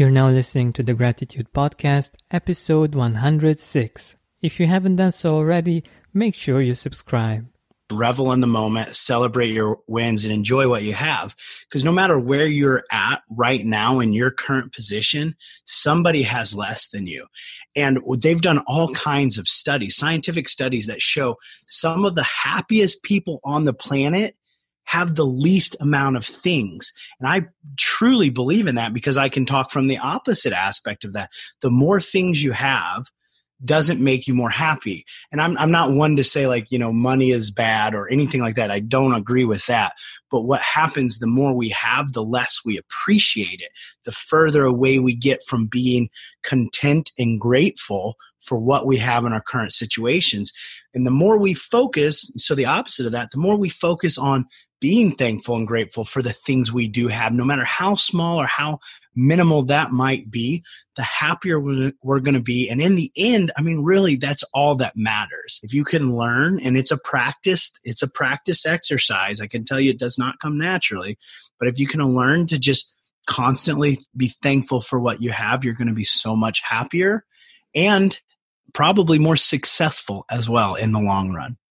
You're now listening to The Gratitude Podcast, episode 106. If you haven't done so already, make sure you subscribe. Revel in the moment, celebrate your wins, and enjoy what you have. Because no matter where you're at right now in your current position, somebody has less than you. And they've done all kinds of studies, scientific studies that show some of the happiest people on the planet have the least amount of things. And I truly believe in that because I can talk from the opposite aspect of that. The more things you have doesn't make you more happy. And I'm not one to say like, you know, money is bad or anything like that. I don't agree with that. But what happens, the more we have, the less we appreciate it, the further away we get from being content and grateful for what we have in our current situations. And the more we focus, so the opposite of that, the more we focus on being thankful and grateful for the things we do have, no matter how small or how minimal that might be, the happier we're going to be. And in the end, I mean, really, that's all that matters. If you can learn, and it's a practiced exercise. I can tell you it does not come naturally, but if you can learn to just constantly be thankful for what you have, you're going to be so much happier and probably more successful as well in the long run.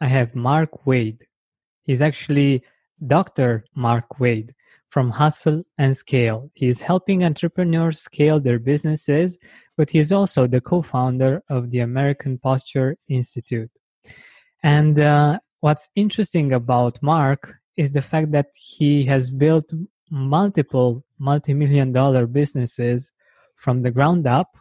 I have Mark Wade. He's actually Dr. Mark Wade from Hustle and Scale. He is helping entrepreneurs scale their businesses, but he is also the co-founder of the American Posture Institute. And what's interesting about Mark is the fact that he has built multiple multi-million-dollar businesses from the ground up,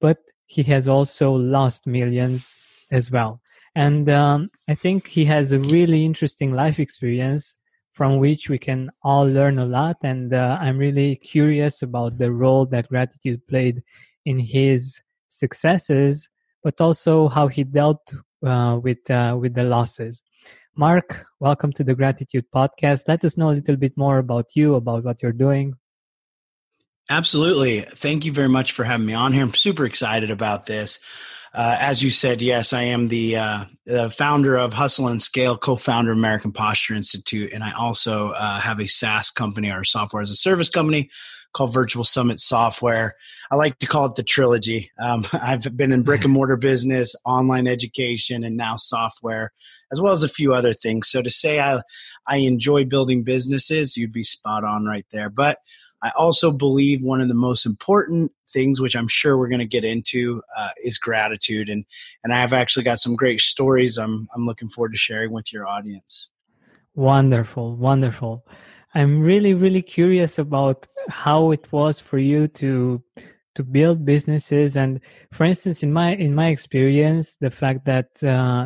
but he has also lost millions as well. And I think he has a really interesting life experience from which we can all learn a lot. And I'm really curious about the role that gratitude played in his successes, but also how he dealt with the losses. Mark, welcome to the Gratitude Podcast. Let us know a little bit more about you, about what you're doing. Absolutely. Thank you very much for having me on here. I'm super excited about this. As you said, yes, I am the founder of Hustle and Scale, co-founder of American Posture Institute, and I also have a SaaS company, or software as a service company, called Virtual Summit Software. I like to call it the trilogy. I've been in brick and mortar business, online education, and now software, as well as a few other things. So to say I enjoy building businesses, you'd be spot on right there. But I also believe one of the most important things, which I'm sure we're going to get into, is gratitude. And I have actually got some great stories I'm looking forward to sharing with your audience. Wonderful, wonderful. I'm really, really curious about how it was for you to build businesses. And for instance, in my experience, the fact that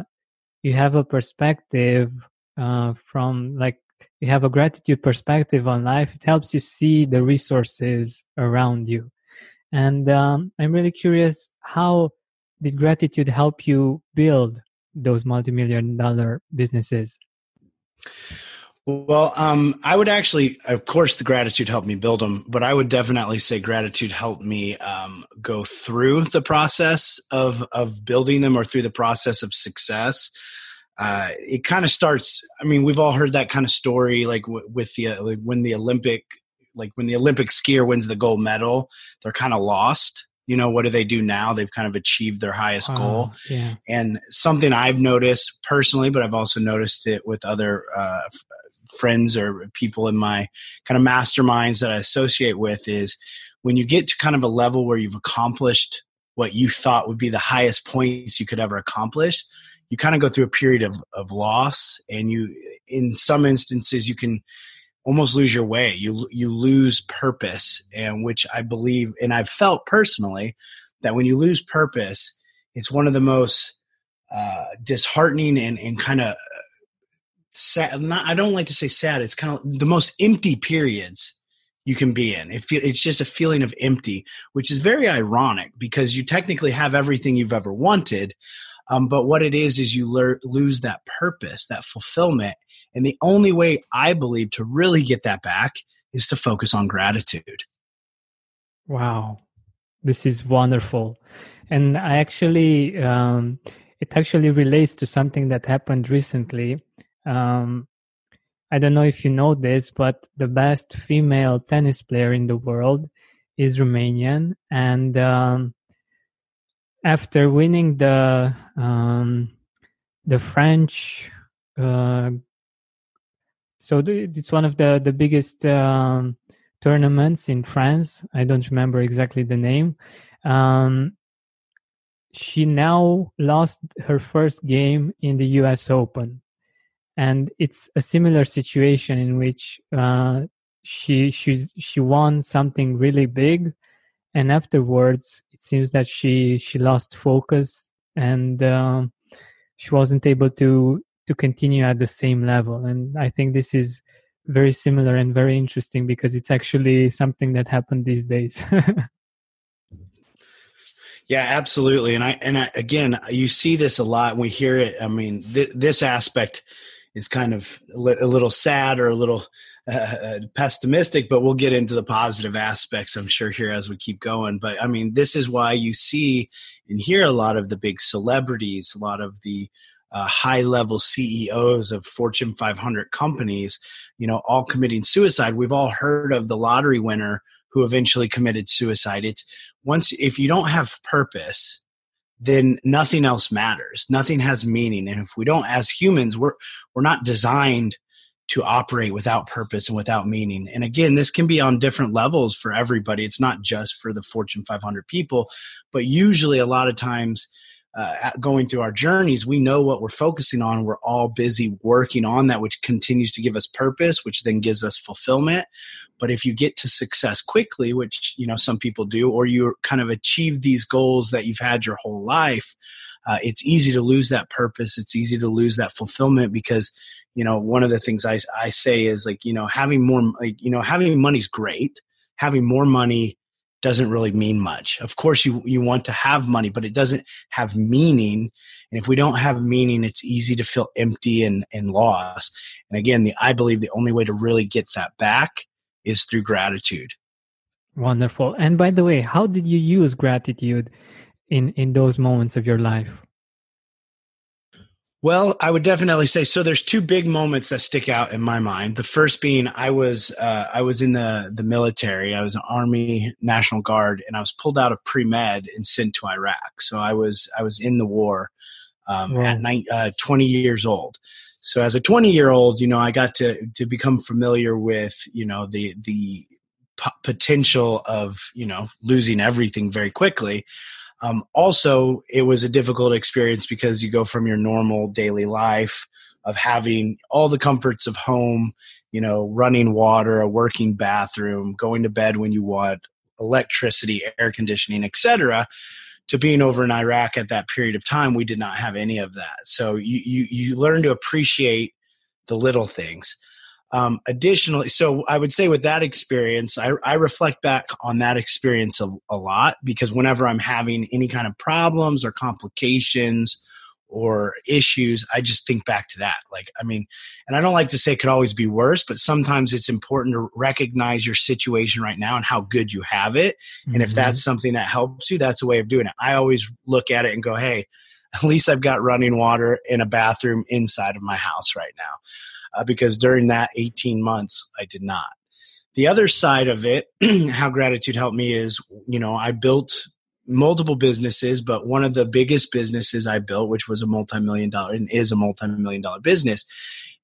you have a perspective from like, you have a gratitude perspective on life. It helps you see the resources around you. And I'm really curious, how did gratitude help you build those multi-million-dollar businesses? Well, I would actually, of course, the gratitude helped me build them, but I would definitely say gratitude helped me go through the process of building them, or through the process of success. It kind of starts, I mean, we've all heard that kind of story, like when the Olympic skier wins the gold medal, they're kind of lost. You know, what do they do now? They've kind of achieved their highest goal. Yeah. And something I've noticed personally, but I've also noticed it with other friends or people in my kind of masterminds that I associate with, is when you get to kind of a level where you've accomplished what you thought would be the highest points you could ever accomplish, you kind of go through a period of loss, and you, in some instances, you can almost lose your way. You lose purpose, and which I believe, and I've felt personally, that when you lose purpose, it's one of the most disheartening and kind of sad. I don't like to say sad. It's kind of the most empty periods you can be in. It's just a feeling of empty, which is very ironic because you technically have everything you've ever wanted. But what it is you lose that purpose, that fulfillment. And the only way I believe to really get that back is to focus on gratitude. Wow. This is wonderful. And I actually, it actually relates to something that happened recently. I don't know if you know this, but the best female tennis player in the world is Romanian. And after winning the French, it's one of the biggest tournaments in France. I don't remember exactly the name. She now lost her first game in the US Open. And it's a similar situation in which she won something really big, and afterwards it seems that she lost focus and she wasn't able to continue at the same level. And I think this is very similar and very interesting because it's actually something that happened these days. Yeah, absolutely. And I, again, you see this a lot. We hear it. I mean, this aspect is kind of a little sad or a little pessimistic, but we'll get into the positive aspects, I'm sure, here as we keep going. But I mean, this is why you see and hear a lot of the big celebrities, a lot of the high-level CEOs of Fortune 500 companies, you know, all committing suicide. We've all heard of the lottery winner who eventually committed suicide. If you don't have purpose, then nothing else matters. Nothing has meaning. And if we don't, as humans, we're not designed to operate without purpose and without meaning. And again, this can be on different levels for everybody. It's not just for the Fortune 500 people, but usually a lot of times going through our journeys, we know what we're focusing on. We're all busy working on that, which continues to give us purpose, which then gives us fulfillment. But if you get to success quickly, which, you know, some people do, or you kind of achieve these goals that you've had your whole life, it's easy to lose that purpose. It's easy to lose that fulfillment because, you know, one of the things I say is like, you know, having money's great. Having more money doesn't really mean much. Of course, you want to have money, but it doesn't have meaning. And if we don't have meaning, it's easy to feel empty and lost. And again, I believe the only way to really get that back is through gratitude. Wonderful. And by the way, how did you use gratitude in those moments of your life? Well, I would definitely say so. There's two big moments that stick out in my mind. The first being I was in the military. I was an Army National Guard, and I was pulled out of pre-med and sent to Iraq. So I was in the war at 20 years old. So as a 20-year-old, you know, I got to become familiar with, you know, the potential of, you know, losing everything very quickly. Also, it was a difficult experience because you go from your normal daily life of having all the comforts of home, you know, running water, a working bathroom, going to bed when you want, electricity, air conditioning, etc., to being over in Iraq at that period of time. We did not have any of that. So you learn to appreciate the little things. Additionally, so I would say with that experience, I reflect back on that experience a lot because whenever I'm having any kind of problems or complications or issues, I just think back to that. Like, I mean, and I don't like to say it could always be worse, but sometimes it's important to recognize your situation right now and how good you have it. Mm-hmm. And if that's something that helps you, that's a way of doing it. I always look at it and go, hey, at least I've got running water in a bathroom inside of my house right now. Because during that 18 months, I did not. The other side of it, how gratitude helped me is, you know, I built multiple businesses, but one of the biggest businesses I built, which was a multi-million-dollar business,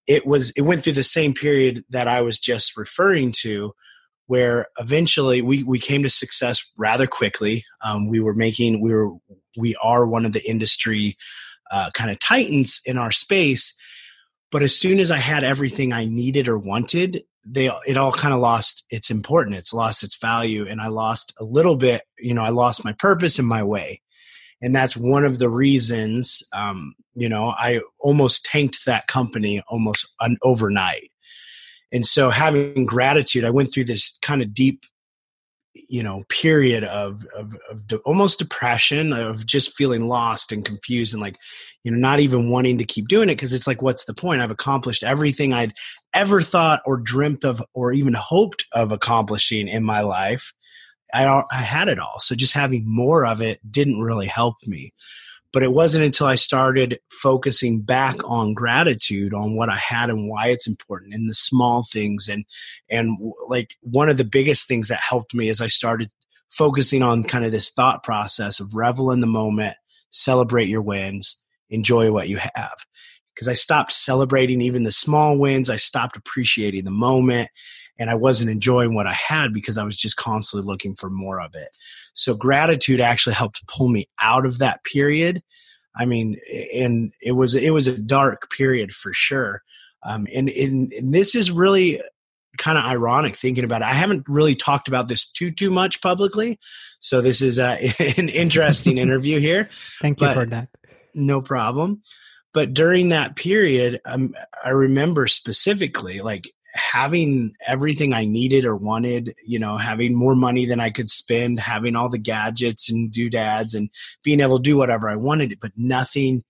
it went through the same period that I was just referring to, where eventually we came to success rather quickly. We are one of the industry kind of titans in our space. But as soon as I had everything I needed or wanted, it all kind of lost its importance. It's lost its value. And I lost a little bit, you know, I lost my purpose and my way. And that's one of the reasons, you know, I almost tanked that company overnight. And so having gratitude, I went through this kind of deep, period of almost depression, of just feeling lost and confused and not even wanting to keep doing it. Cause it's like, what's the point? I've accomplished everything I'd ever thought or dreamt of, or even hoped of accomplishing in my life. I had it all. So just having more of it didn't really help me. But it wasn't until I started focusing back on gratitude, on what I had and why it's important, and the small things. And like one of the biggest things that helped me is I started focusing on kind of this thought process of revel in the moment, celebrate your wins, enjoy what you have. Because I stopped celebrating even the small wins. I stopped appreciating the moment. And I wasn't enjoying what I had because I was just constantly looking for more of it. So gratitude actually helped pull me out of that period. I mean, and it was a dark period for sure. And this is really kind of ironic thinking about it. I haven't really talked about this too much publicly. So this is an interesting interview here. Thank you for that. No problem. But during that period, I remember specifically, having everything I needed or wanted, having more money than I could spend, having all the gadgets and doodads and being able to do whatever I wanted, but nothing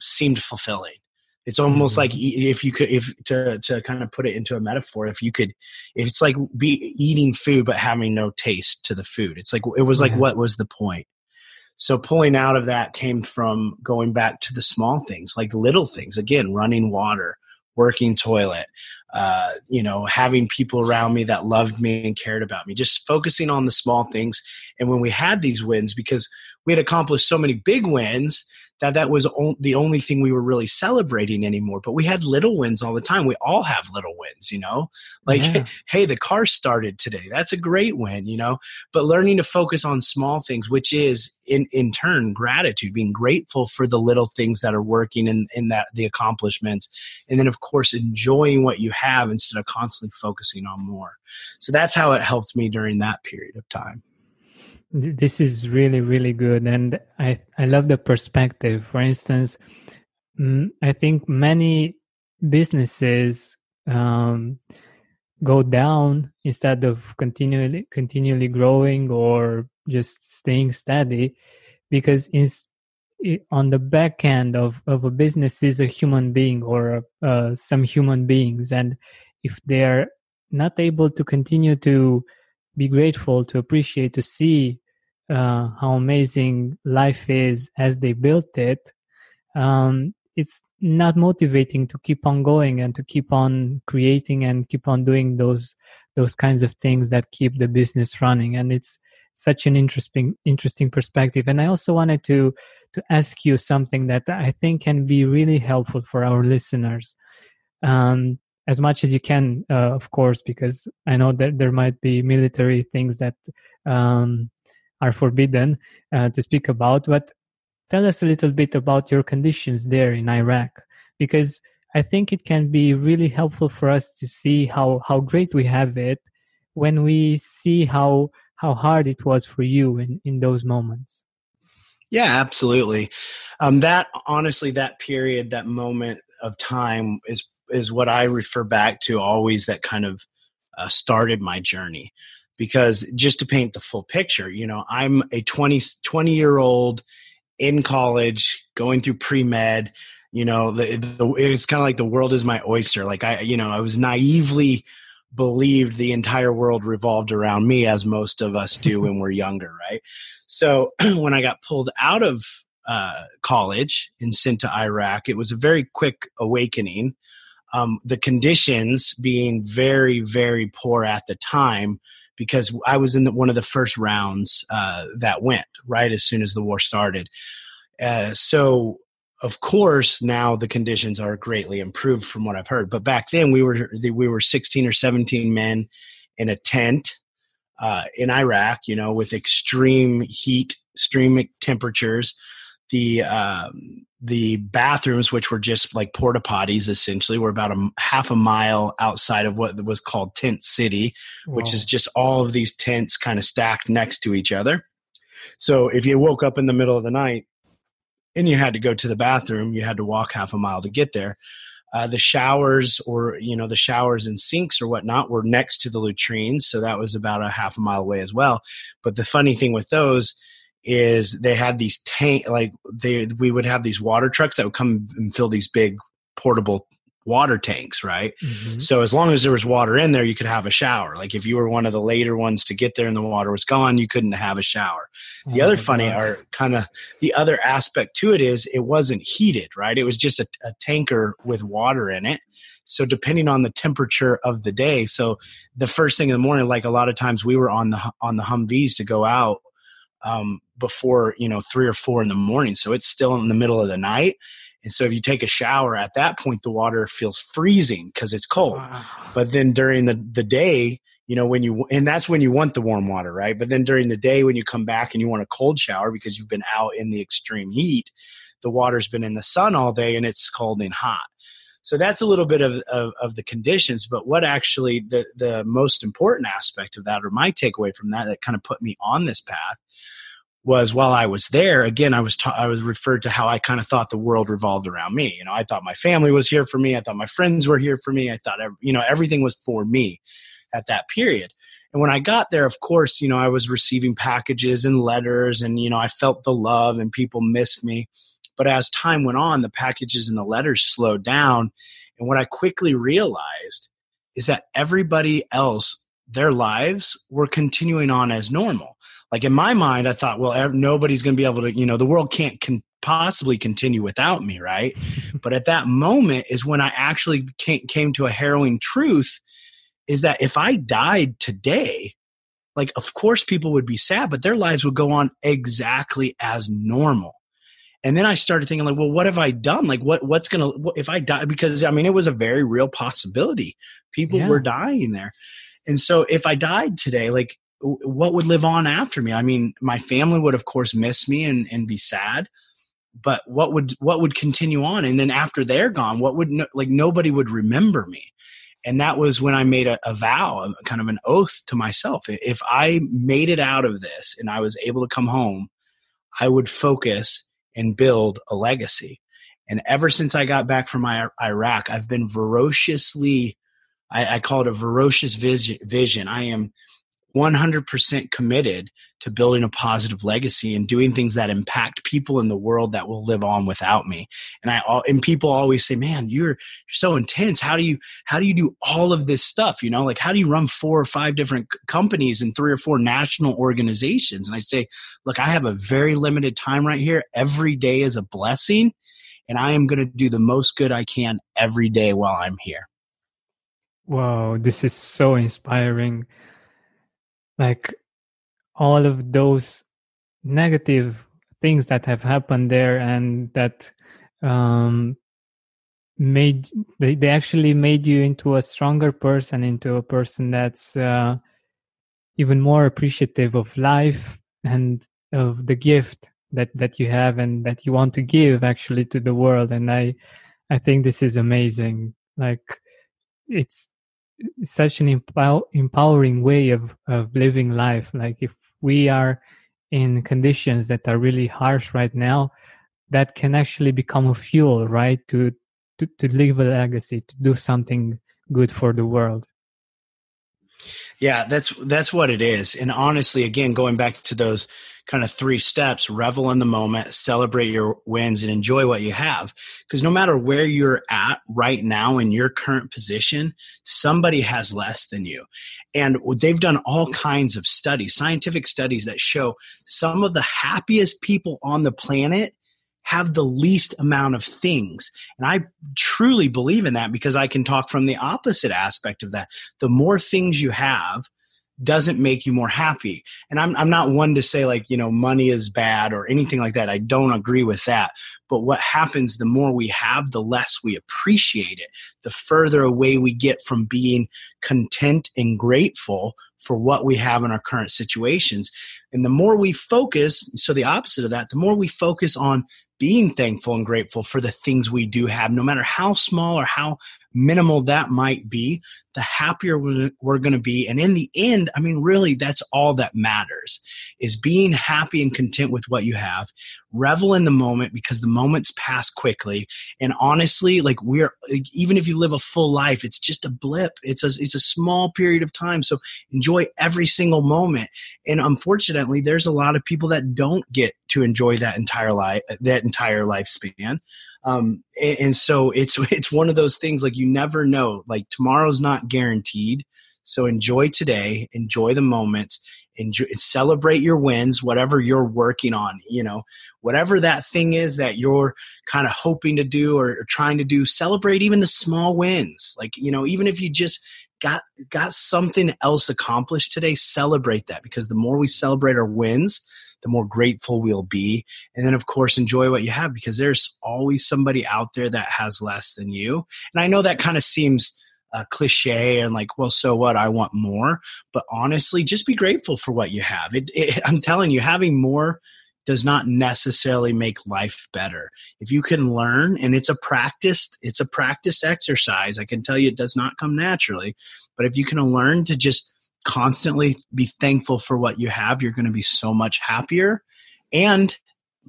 seemed fulfilling. It's almost like if you could, to kind of put it into a metaphor, it's like be eating food, but having no taste to the food. It's like, it was like, what was the point? So pulling out of that came from going back to the small things, like little things, again, running water, working toilet, having people around me that loved me and cared about me, just focusing on the small things. And when we had these wins, because we had accomplished so many big wins, that was the only thing we were really celebrating anymore. But we had little wins all the time. We all have little wins, hey, the car started today. That's a great win, but learning to focus on small things, which is in turn gratitude, being grateful for the little things that are working in that the accomplishments. And then of course, enjoying what you have instead of constantly focusing on more. So that's how it helped me during that period of time. This is really, really good. And I love the perspective. For instance, I think many businesses go down instead of continually growing or just staying steady, because on the back end of a business is a human being or some human beings. And if they're not able to continue to be grateful, to appreciate, to see how amazing life is as they built it, it's not motivating to keep on going and to keep on creating and keep on doing those kinds of things that keep the business running. And it's such an interesting perspective. And I also wanted to ask you something that I think can be really helpful for our listeners. As much as you can, of course, because I know that there might be military things that are forbidden to speak about. But tell us a little bit about your conditions there in Iraq, because I think it can be really helpful for us to see how great we have it when we see how hard it was for you in those moments. Yeah, absolutely. That period, that moment of time is what I refer back to always, that kind of started my journey. Because just to paint the full picture, I'm a 20-year-old in college going through pre-med, it's kind of like the world is my oyster. Like I was naively believed the entire world revolved around me, as most of us do when we're younger. Right. So when I got pulled out of college and sent to Iraq, it was a very quick awakening. The conditions being very, very poor at the time, because I was in one of the first rounds that went right as soon as the war started. So, of course, now the conditions are greatly improved from what I've heard. But back then, we were 16 or 17 men in a tent in Iraq, with extreme heat, extreme temperatures. The bathrooms, which were just like porta potties, essentially, were about half a mile outside of what was called Tent City, which is just all of these tents kind of stacked next to each other. So if you woke up in the middle of the night and you had to go to the bathroom, you had to walk half a mile to get there. the showers or, you know, the showers and sinks or whatnot were next to the latrines. So that was about a half a mile away as well. But the funny thing with those is they had these we would have these water trucks that would come and fill these big portable water tanks, right? Mm-hmm. So as long as there was water in there, you could have a shower. Like if you were one of the later ones to get there and the water was gone, you couldn't have a shower. The the other aspect to it is it wasn't heated, right? It was just a tanker with water in it. So depending on the temperature of the day. So the first thing in the morning, like a lot of times we were on the Humvees to go out before, you know, 3 or 4 in the morning. So it's still in the middle of the night. And so if you take a shower at that point, the water feels freezing because it's cold. Wow. But then during the day, you know, and that's when you want the warm water, right? But then during the day, when you come back and you want a cold shower because you've been out in the extreme heat, the water's been in the sun all day and it's scalding hot. So that's a little bit of the conditions. But what actually the most important aspect of that, or my takeaway from that kind of put me on this path, was while I was there, again, I was referred to how I kind of thought the world revolved around me. You know, I thought my family was here for me. I thought my friends were here for me. I thought, you know, everything was for me at that period. And when I got there, of course, you know, I was receiving packages and letters and, you know, I felt the love and people missed me. But as time went on, the packages and the letters slowed down. And what I quickly realized is that everybody else, their lives were continuing on as normal. Like in my mind, I thought, well, nobody's going to be able to, you know, the world can't possibly continue without me, right? But at that moment is when I actually came to a harrowing truth, is that if I died today, like, of course, people would be sad, but their lives would go on exactly as normal. And then I started thinking, like, well, what have I done? Like, what's going to, if I die? Because, I mean, it was a very real possibility. People were dying there. And so if I died today, like, what would live on after me? I mean, my family would, of course, miss me and be sad, but what would continue on? And then after they're gone, nobody would remember me. And that was when I made a vow, kind of an oath to myself. If I made it out of this and I was able to come home, I would focus and build a legacy. And ever since I got back from Iraq, I've been I call it a ferocious vision. I am 100% committed to building a positive legacy and doing things that impact people in the world that will live on without me. And people always say, man, you're so intense. How do you do all of this stuff? You know, like, how do you run 4 or 5 different companies and 3 or 4 national organizations? And I say, look, I have a very limited time right here. Every day is a blessing, and I am going to do the most good I can every day while I'm here. Wow, this is so inspiring. Like, all of those negative things that have happened there and that they actually made you into a stronger person, into a person that's even more appreciative of life and of the gift that you have and that you want to give actually to the world. And I think this is amazing. Like, it's such an empowering way of living life. Like, if we are in conditions that are really harsh right now, that can actually become a fuel, right? To leave a legacy, to do something good for the world. Yeah, that's what it is. And honestly, again, going back to those kind of 3 steps: revel in the moment, celebrate your wins, and enjoy what you have. Because no matter where you're at right now in your current position, somebody has less than you. And they've done all kinds of studies, scientific studies, that show some of the happiest people on the planet have the least amount of things. And I truly believe in that because I can talk from the opposite aspect of that. The more things you have doesn't make you more happy. And I'm not one to say, like, you know, money is bad or anything like that. I don't agree with that. But what happens, the more we have, the less we appreciate it, the further away we get from being content and grateful for what we have in our current situations. And the more we focus, so the opposite of that, the more we focus on being thankful and grateful for the things we do have, no matter how small or how minimal that might be, the happier we're going to be. And in the end, I mean, really, that's all that matters, is being happy and content with what you have. Revel in the moment, because the moments pass quickly. And honestly, like even if you live a full life, it's just a blip. It's a small period of time. So enjoy every single moment. And unfortunately, there's a lot of people that don't get to enjoy that entire lifespan. And so it's one of those things, like, you never know, like, tomorrow's not guaranteed. So enjoy today, enjoy the moments, celebrate your wins, whatever you're working on, whatever that thing is that you're kind of hoping to do or trying to do, celebrate even the small wins. Like, even if you just got something else accomplished today, celebrate that, because the more we celebrate our wins, the more grateful we'll be. And then, of course, enjoy what you have, because there's always somebody out there that has less than you. And I know that kind of seems cliche and like, well, so what? I want more. But honestly, just be grateful for what you have. I'm telling you, having more does not necessarily make life better. If you can learn, and it's a practiced exercise. I can tell you it does not come naturally. But if you can learn to just constantly be thankful for what you have, you're going to be so much happier and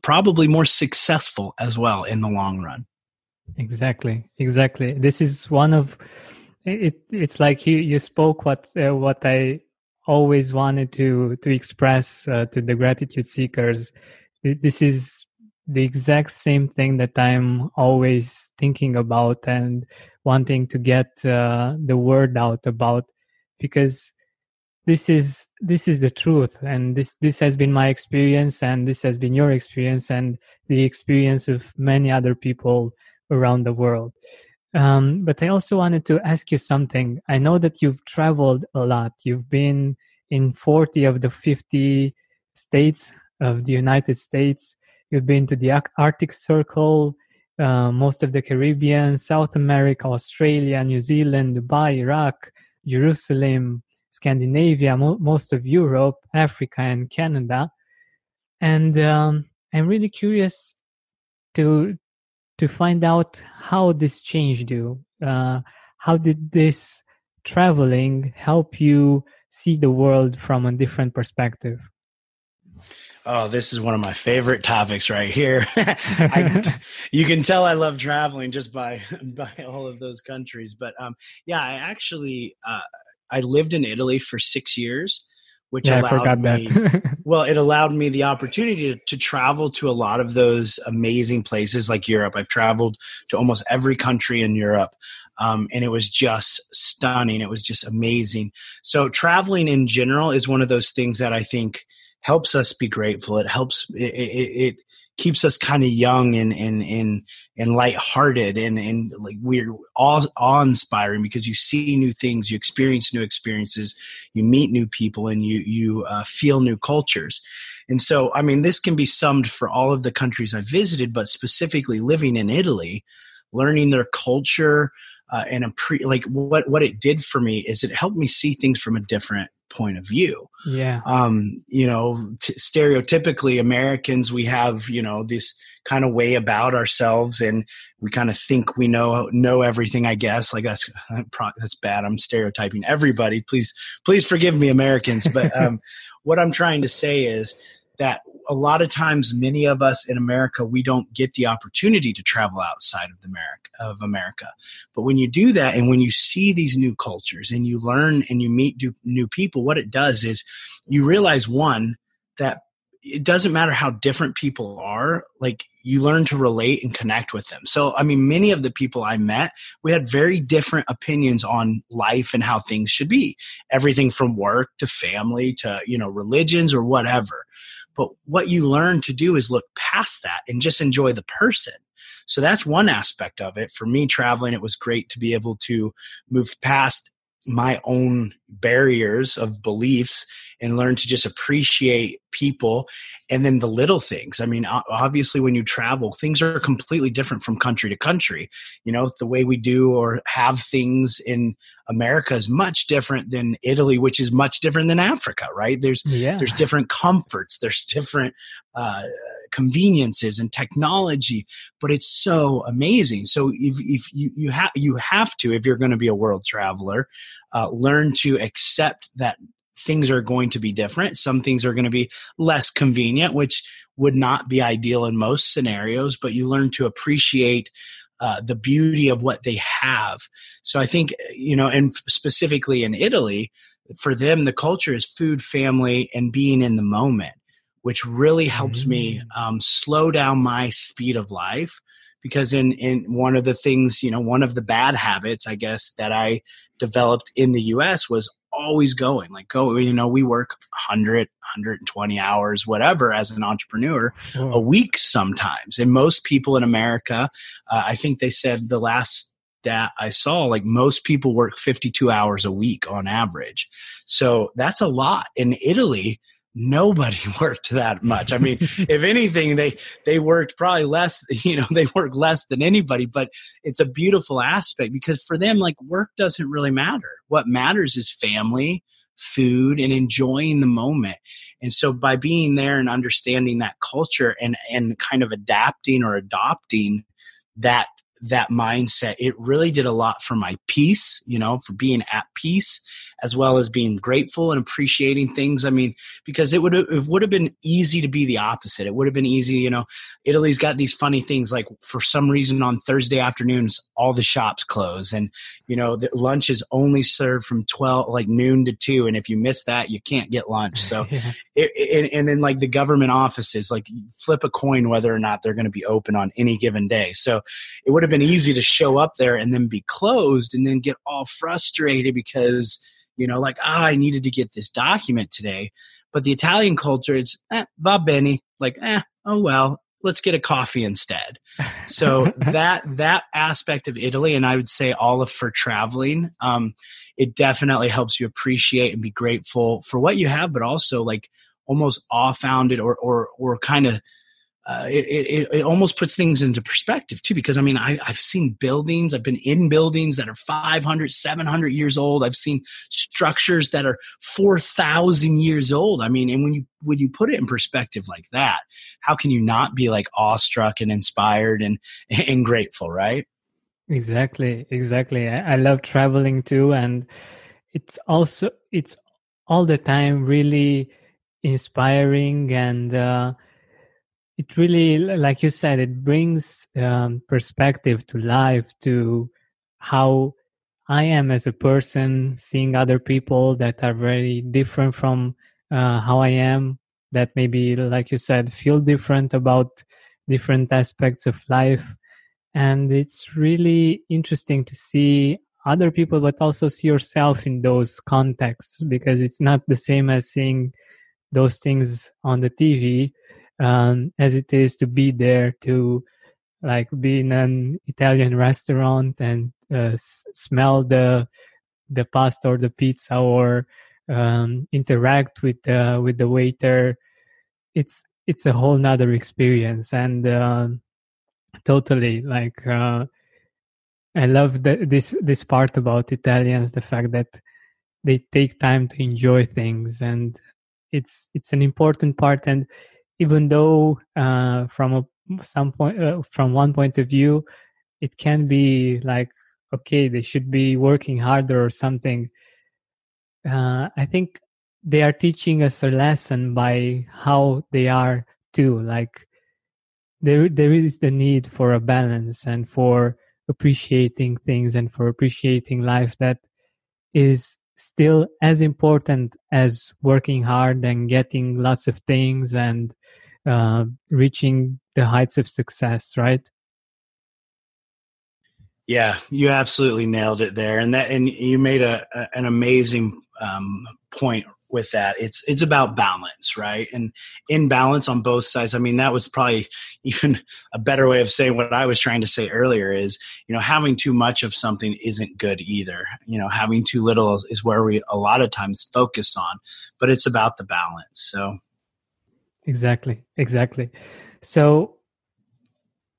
probably more successful as well in the long run. Exactly. This is one of it. It's like you spoke what I always wanted to express to the gratitude seekers. This is the exact same thing that I'm always thinking about and wanting to get the word out about, because this is the truth, and this has been my experience, and this has been your experience, and the experience of many other people around the world. But I also wanted to ask you something. I know that you've traveled a lot. You've been in 40 of the 50 states of the United States. You've been to the Arctic Circle, most of the Caribbean, South America, Australia, New Zealand, Dubai, Iraq, Jerusalem, Scandinavia, most of Europe, Africa, and Canada. And I'm really curious to find out how this changed you. How did this traveling help you see the world from a different perspective? Oh, this is one of my favorite topics right here. You can tell I love traveling just by all of those countries. But I actually... I lived in Italy for 6 years, which allowed me, well, it allowed me the opportunity to travel to a lot of those amazing places like Europe. I've traveled to almost every country in Europe. And it was just stunning. It was just amazing. So traveling in general is one of those things that I think helps us be grateful. It helps, it keeps us kind of young and lighthearted and like we're all awe-inspiring, because you see new things, you experience new experiences, you meet new people, and you feel new cultures. And so, I mean, this can be summed for all of the countries I visited, but specifically living in Italy, learning their culture, what it did for me is it helped me see things from a different point of view. Yeah. Stereotypically Americans, we have, this kind of way about ourselves, and we kind of think we know everything, I guess. Like that's bad. I'm stereotyping everybody. Please forgive me, Americans. But what I'm trying to say is that a lot of times, many of us in America, we don't get the opportunity to travel outside of America. But when you do that, and when you see these new cultures, and you learn and you meet new people, what it does is you realize, one, that it doesn't matter how different people are, like you learn to relate and connect with them. So, I mean, many of the people I met, we had very different opinions on life and how things should be. Everything from work to family to, religions or whatever. But what you learn to do is look past that and just enjoy the person. So that's one aspect of it. For me, traveling, it was great to be able to move past my own barriers of beliefs and learn to just appreciate people, and then the little things. I mean, obviously, when you travel, things are completely different from country to country. The way we do or have things in America is much different than Italy, which is much different than Africa, right? There's different comforts. There's different conveniences and technology, but it's so amazing. So if you have to, if you're going to be a world traveler, learn to accept that things are going to be different. Some things are going to be less convenient, which would not be ideal in most scenarios, but you learn to appreciate the beauty of what they have. So I think, and specifically in Italy, for them, the culture is food, family, and being in the moment, which really helps me slow down my speed of life. Because in one of the things, one of the bad habits, I guess, that I developed in the U.S. was always going. We work 100, 120 hours, whatever, as an entrepreneur a week sometimes. And most people in America, I think they said the last stat I saw, most people work 52 hours a week on average. So that's a lot. In Italy, nobody worked that much. I mean, if anything, they worked probably less, they work less than anybody, but it's a beautiful aspect because for them, work doesn't really matter. What matters is family, food, and enjoying the moment. And so by being there and understanding that culture and kind of adapting or adopting that mindset, it really did a lot for my peace, for being at peace, as well as being grateful and appreciating things. I mean, because it would have been easy to be the opposite. It would have been easy, Italy's got these funny things, for some reason on Thursday afternoons, all the shops close and, the lunch is only served from 12, noon to 2. And if you miss that, you can't get lunch. So and then the government offices, flip a coin whether or not they're going to be open on any given day. So it would have been easy to show up there and then be closed and then get all frustrated because I needed to get this document today. But the Italian culture, it's va bene, oh well, let's get a coffee instead. So that aspect of Italy, and I would say all of for traveling, it definitely helps you appreciate and be grateful for what you have, but also almost awe-founded or kind of. It almost puts things into perspective too, because I've seen buildings, I've been in buildings that are 500, 700 years old. I've seen structures that are 4,000 years old. And when you put it in perspective like that, how can you not be awestruck and inspired and grateful, right? Exactly. I love traveling too. And it's all the time really inspiring and, it really, like you said, it brings perspective to life, to how I am as a person, seeing other people that are very different from how I am, that maybe, like you said, feel different about different aspects of life. And it's really interesting to see other people, but also see yourself in those contexts, because it's not the same as seeing those things on the TV. As it is to be there, to be in an Italian restaurant and smell the pasta or the pizza or interact with the waiter. It's a whole nother experience, and totally I love this part about Italians, the fact that they take time to enjoy things, and it's an important part. And even though from one point of view, it can be okay, they should be working harder or something. I think they are teaching us a lesson by how they are too. There is the need for a balance and for appreciating things and for appreciating life that is still as important as working hard and getting lots of things and reaching the heights of success, right? Yeah, you absolutely nailed it there. And you made an amazing point with that. It's about balance, right? And in balance on both sides. That was probably even a better way of saying what I was trying to say earlier is, having too much of something isn't good either. Having too little is where we a lot of times focus on, but it's about the balance. So. Exactly. So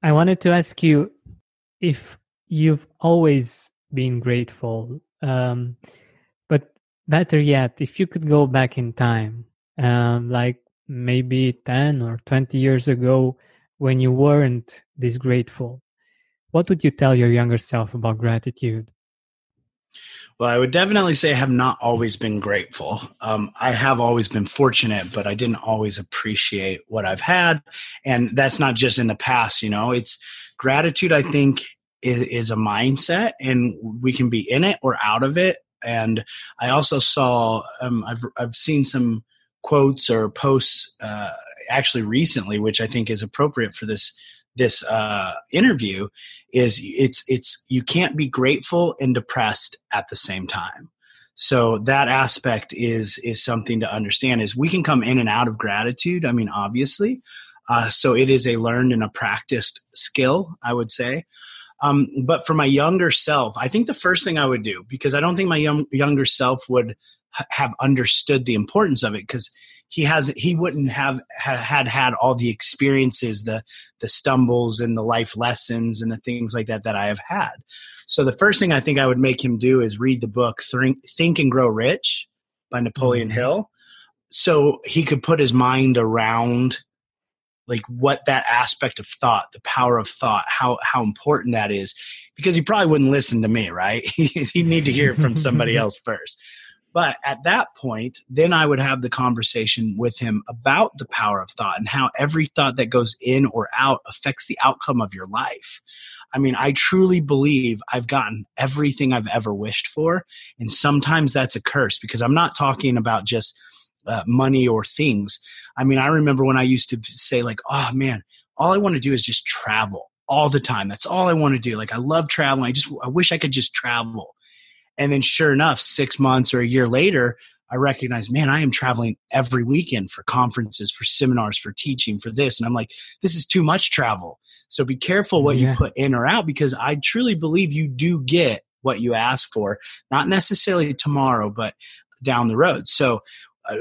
I wanted to ask you if you've always been grateful, better yet, if you could go back in time, maybe 10 or 20 years ago when you weren't this grateful? What would you tell your younger self about gratitude? Well, I would definitely say I have not always been grateful. I have always been fortunate, but I didn't always appreciate what I've had. And that's not just in the past, it's gratitude, I think, is a mindset, and we can be in it or out of it. And I also saw, I've seen some quotes or posts actually recently, which I think is appropriate for this interview, is it's you can't be grateful and depressed at the same time. So that aspect is something to understand, is we can come in and out of gratitude. I mean, obviously, so it is a learned and a practiced skill, I would say. But for my younger self, I think the first thing I would do, because I don't think my younger self would have understood the importance of it, because he wouldn't have had all the experiences, the stumbles and the life lessons and the things like that I have had. So the first thing I think I would make him do is read the book Think and Grow Rich by Napoleon Hill, so he could put his mind around like what that aspect of thought, the power of thought, how important that is, because he probably wouldn't listen to me, right? He'd need to hear it from somebody else first. But at that point, then I would have the conversation with him about the power of thought and how every thought that goes in or out affects the outcome of your life. I mean, I truly believe I've gotten everything I've ever wished for. And sometimes that's a curse, because I'm not talking about just money or things. I mean, I remember when I used to say like, oh man, all I want to do is just travel all the time. That's all I want to do. Like, I love traveling. I wish I could just travel. And then sure enough, 6 months or a year later, I recognize, man, I am traveling every weekend for conferences, for seminars, for teaching, for this. And I'm like, this is too much travel. So be careful what you put in or out, because I truly believe you do get what you ask for, not necessarily tomorrow, but down the road. So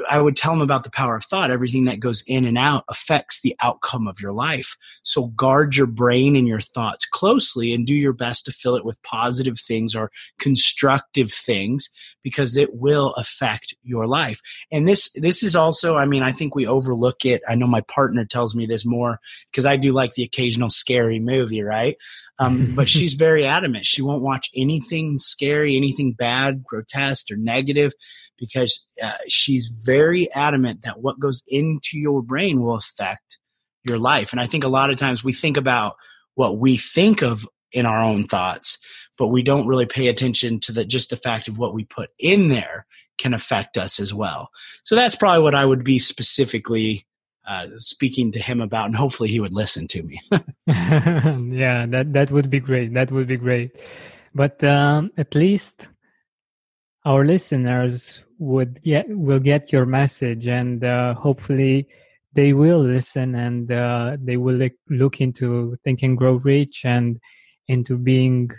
I would tell them about the power of thought. Everything that goes in and out affects the outcome of your life. So guard your brain and your thoughts closely and do your best to fill it with positive things or constructive things, because it will affect your life. And this is also, I mean, I think we overlook it. I know my partner tells me this more, because I do like the occasional scary movie, right? But she's very adamant. She won't watch anything scary, anything bad, grotesque, or negative, because she's very adamant that what goes into your brain will affect your life. And I think a lot of times we think about what we think of in our own thoughts, but we don't really pay attention to just the fact of what we put in there can affect us as well. So that's probably what I would be specifically speaking to him about, and hopefully he would listen to me. Yeah, that would be great. That would be great. But at least our listeners will get your message, and hopefully they will listen, and they will look into Think and Grow Rich, and into being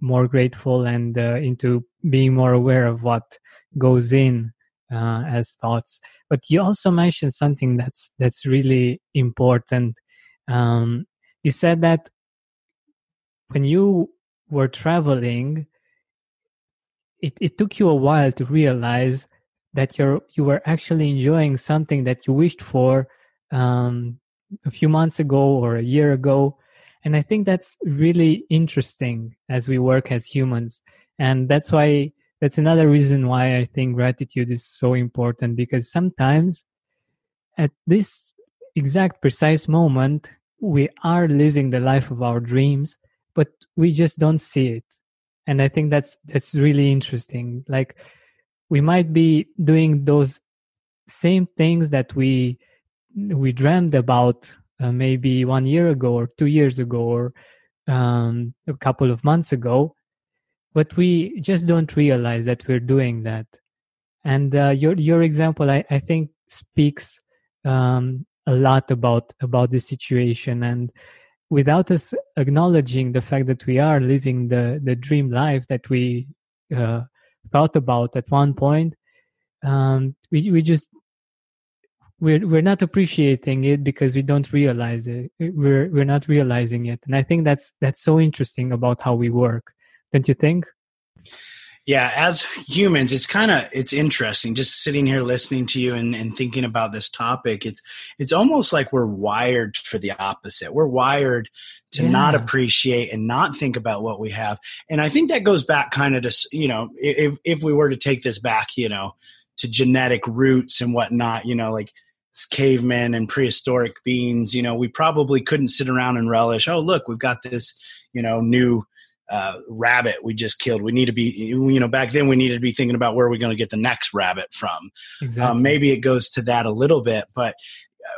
more grateful, and into being more aware of what goes in as thoughts. But you also mentioned something that's really important. You said that when you were traveling, it took you a while to realize that you were actually enjoying something that you wished for a few months ago or a year ago. And I think that's really interesting as we work as humans. And that's another reason why I think gratitude is so important, because sometimes at this exact precise moment, we are living the life of our dreams, but we just don't see it. And I think that's really interesting. Like, we might be doing those same things that we dreamed about maybe 1 year ago or 2 years ago or a couple of months ago, but we just don't realize that we're doing that. And your example, I think, speaks a lot about the situation. And without us acknowledging the fact that we are living the dream life that we thought about at one point, we're not appreciating it, because we don't realize it. We're not realizing it, and I think that's so interesting about how we work, don't you think? Yeah, as humans, it's interesting just sitting here listening to you and thinking about this topic. It's almost like we're wired for the opposite. We're wired to not appreciate and not think about what we have. And I think that goes back kind of to, you know, if we were to take this back, you know, to genetic roots and whatnot, you know, like cavemen and prehistoric beings, you know, we probably couldn't sit around and relish, oh, look, we've got this, you know, new rabbit we just killed. We need to be, you know, back then we needed to be thinking about where we're going to get the next rabbit from. Exactly. Maybe it goes to that a little bit, but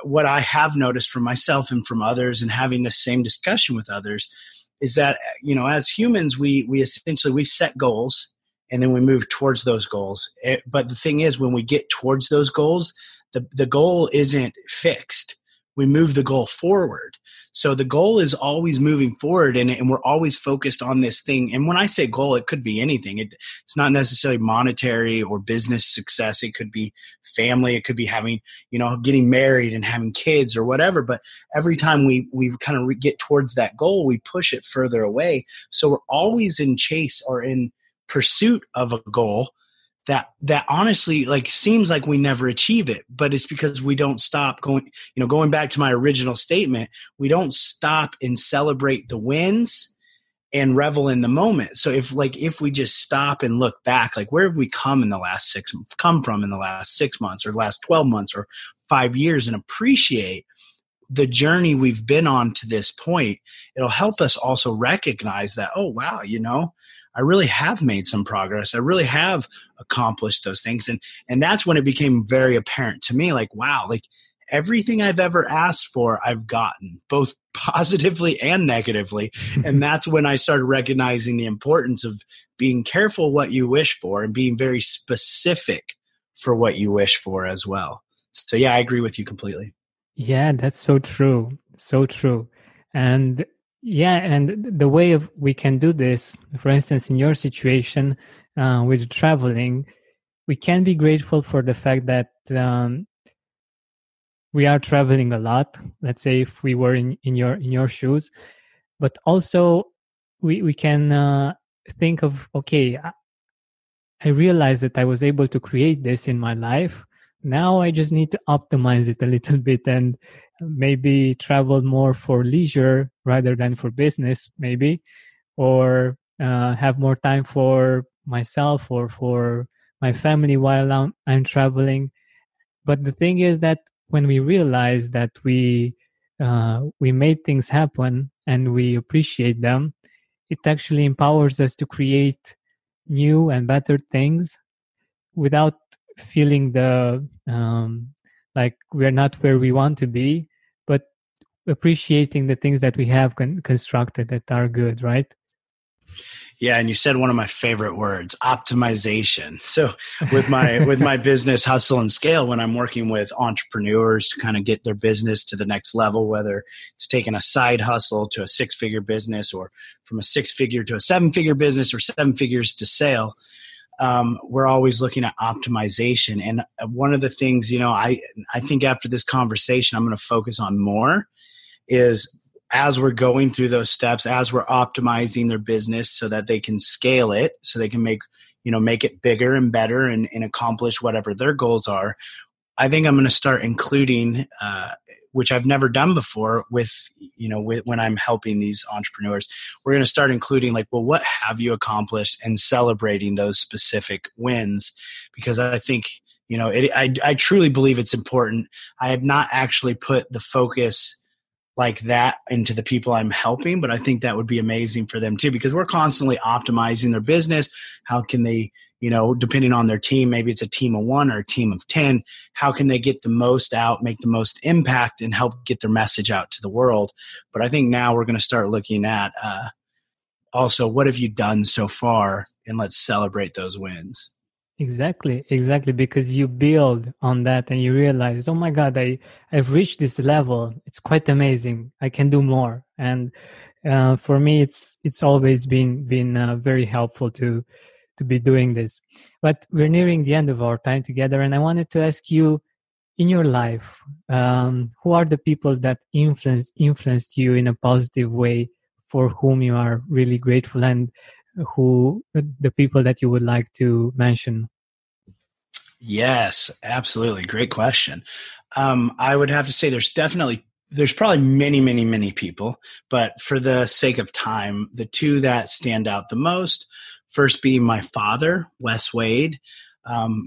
what I have noticed from myself and from others, and having the same discussion with others, is that, you know, as humans, we essentially set goals and then we move towards those goals. But the thing is, when we get towards those goals, the goal isn't fixed. We move the goal forward. So the goal is always moving forward, and we're always focused on this thing. And when I say goal, it could be anything. It's not necessarily monetary or business success. It could be family. It could be having, you know, getting married and having kids or whatever. But every time we kind of get towards that goal, we push it further away. So we're always in chase or in pursuit of a goal that honestly, like, seems like we never achieve it, but it's because we don't stop going, you know, going back to my original statement, we don't stop and celebrate the wins and revel in the moment. So if we just stop and look back, like, where have we come from in the last 6 months or last 12 months or 5 years, and appreciate the journey we've been on to this point, it'll help us also recognize that, oh, wow, you know, I really have made some progress. I really have accomplished those things. And that's when it became very apparent to me, like, wow, like everything I've ever asked for, I've gotten, both positively and negatively. And that's when I started recognizing the importance of being careful what you wish for and being very specific for what you wish for as well. So yeah, I agree with you completely. Yeah, that's so true. So true. And the way we can do this, for instance, in your situation with traveling, we can be grateful for the fact that we are traveling a lot. Let's say if we were in your shoes, but also we can think of, okay, I realized that I was able to create this in my life. Now I just need to optimize it a little bit and maybe travel more for leisure rather than for business, maybe, or have more time for myself or for my family while I'm traveling. But the thing is that when we realize that we made things happen and we appreciate them, it actually empowers us to create new and better things without feeling the like we're not where we want to be, but appreciating the things that we have constructed that are good, right? Yeah, and you said one of my favorite words, optimization. So with my business Hustle and Scale, when I'm working with entrepreneurs to kind of get their business to the next level, whether it's taking a side hustle to a six-figure business, or from a six-figure to a seven-figure business, or seven figures to sale, we're always looking at optimization. And one of the things, you know, I think after this conversation, I'm going to focus on more is, as we're going through those steps, as we're optimizing their business so that they can scale it, so they can make it bigger and better and accomplish whatever their goals are. I think I'm going to start including, which I've never done before with when I'm helping these entrepreneurs, we're going to start including like, well, what have you accomplished, and celebrating those specific wins, because I think, you know, I truly believe it's important. I have not actually put the focus like that into the people I'm helping, but I think that would be amazing for them too, because we're constantly optimizing their business. How can they, you know, depending on their team, maybe it's a team of 1 or a team of 10, how can they get the most out, make the most impact, and help get their message out to the world? But I think now we're going to start looking at also, what have you done so far? And let's celebrate those wins. Exactly, because you build on that and you realize, oh my God, I've reached this level. It's quite amazing. I can do more. And for me, it's always been very helpful to be doing this. But we're nearing the end of our time together, and I wanted to ask you, in your life, who are the people that influenced you in a positive way, for whom you are really grateful, and who the people that you would like to mention? Yes, absolutely. Great question. I would have to say there's probably many people, but for the sake of time, the two that stand out the most, first being my father, Wes Wade.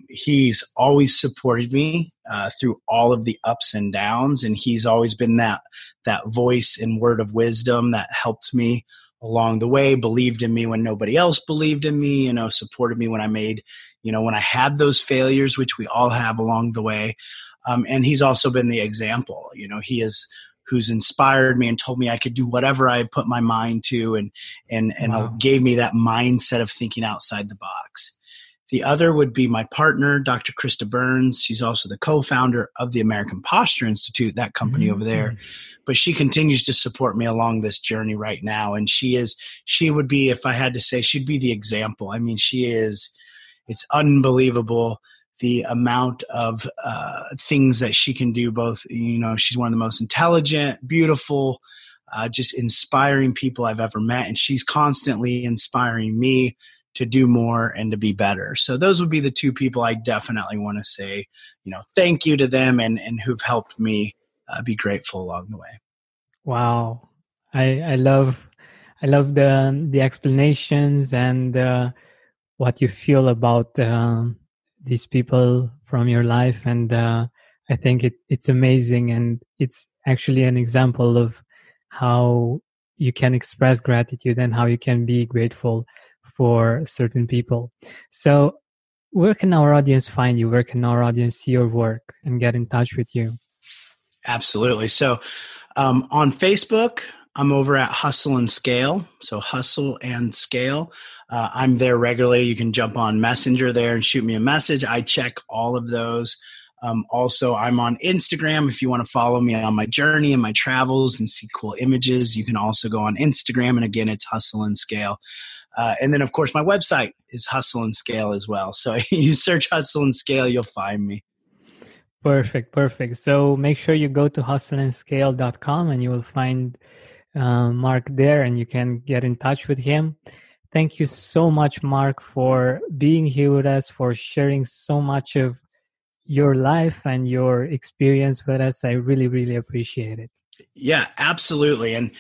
He's always supported me through all of the ups and downs, and he's always been that voice and word of wisdom that helped me along the way, believed in me when nobody else believed in me, supported me when I made, when I had those failures, which we all have along the way. And he's also been the example, he is who's inspired me and told me I could do whatever I put my mind to and wow. Gave me that mindset of thinking outside the box. The other would be my partner, Dr. Krista Burns. She's also the co-founder of the American Posture Institute, that company over there. But she continues to support me along this journey right now. And she would be, if I had to say, she'd be the example. I mean, it's unbelievable the amount of things that she can do. Both, she's one of the most intelligent, beautiful, just inspiring people I've ever met. And she's constantly inspiring me to do more and to be better. So those would be the two people I definitely want to say, thank you to them and who've helped me be grateful along the way. Wow. I love the explanations and what you feel about these people from your life. And I think it's amazing. And it's actually an example of how you can express gratitude and how you can be grateful for certain people. So where can our audience find you? Where can our audience see your work and get in touch with you? Absolutely. So on Facebook, I'm over at Hustle and Scale. So Hustle and Scale. I'm there regularly. You can jump on Messenger there and shoot me a message. I check all of those. Also, I'm on Instagram. If you want to follow me on my journey and my travels and see cool images, you can also go on Instagram. And again, it's Hustle and Scale. And then, of course, my website is Hustle and Scale as well. So you search Hustle and Scale, you'll find me. Perfect. So make sure you go to hustleandscale.com and you will find Mark there and you can get in touch with him. Thank you so much, Mark, for being here with us, for sharing so much of your life and your experience with us. I really appreciate it. Yeah, absolutely. And,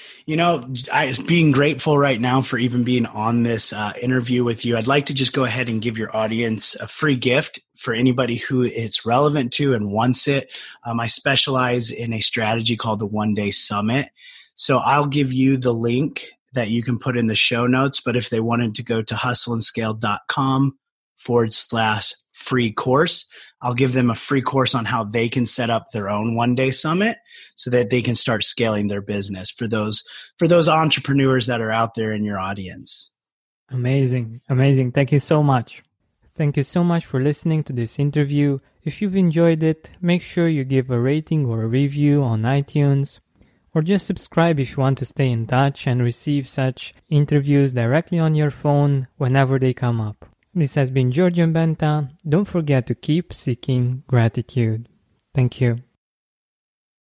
being grateful right now for even being on this interview with you, I'd like to just go ahead and give your audience a free gift for anybody who it's relevant to and wants it. I specialize in a strategy called the One-Day Summit. So I'll give you the link that you can put in the show notes. But if they wanted to go to hustleandscale.com/free course, I'll give them a free course on how they can set up their own One-Day Summit so that they can start scaling their business for those entrepreneurs that are out there in your audience. Amazing. Thank you so much for listening to this interview. If you've enjoyed it, make sure you give a rating or a review on iTunes, or just subscribe if you want to stay in touch and receive such interviews directly on your phone whenever they come up. This has been Georgian Benta. Don't forget to keep seeking gratitude. Thank you.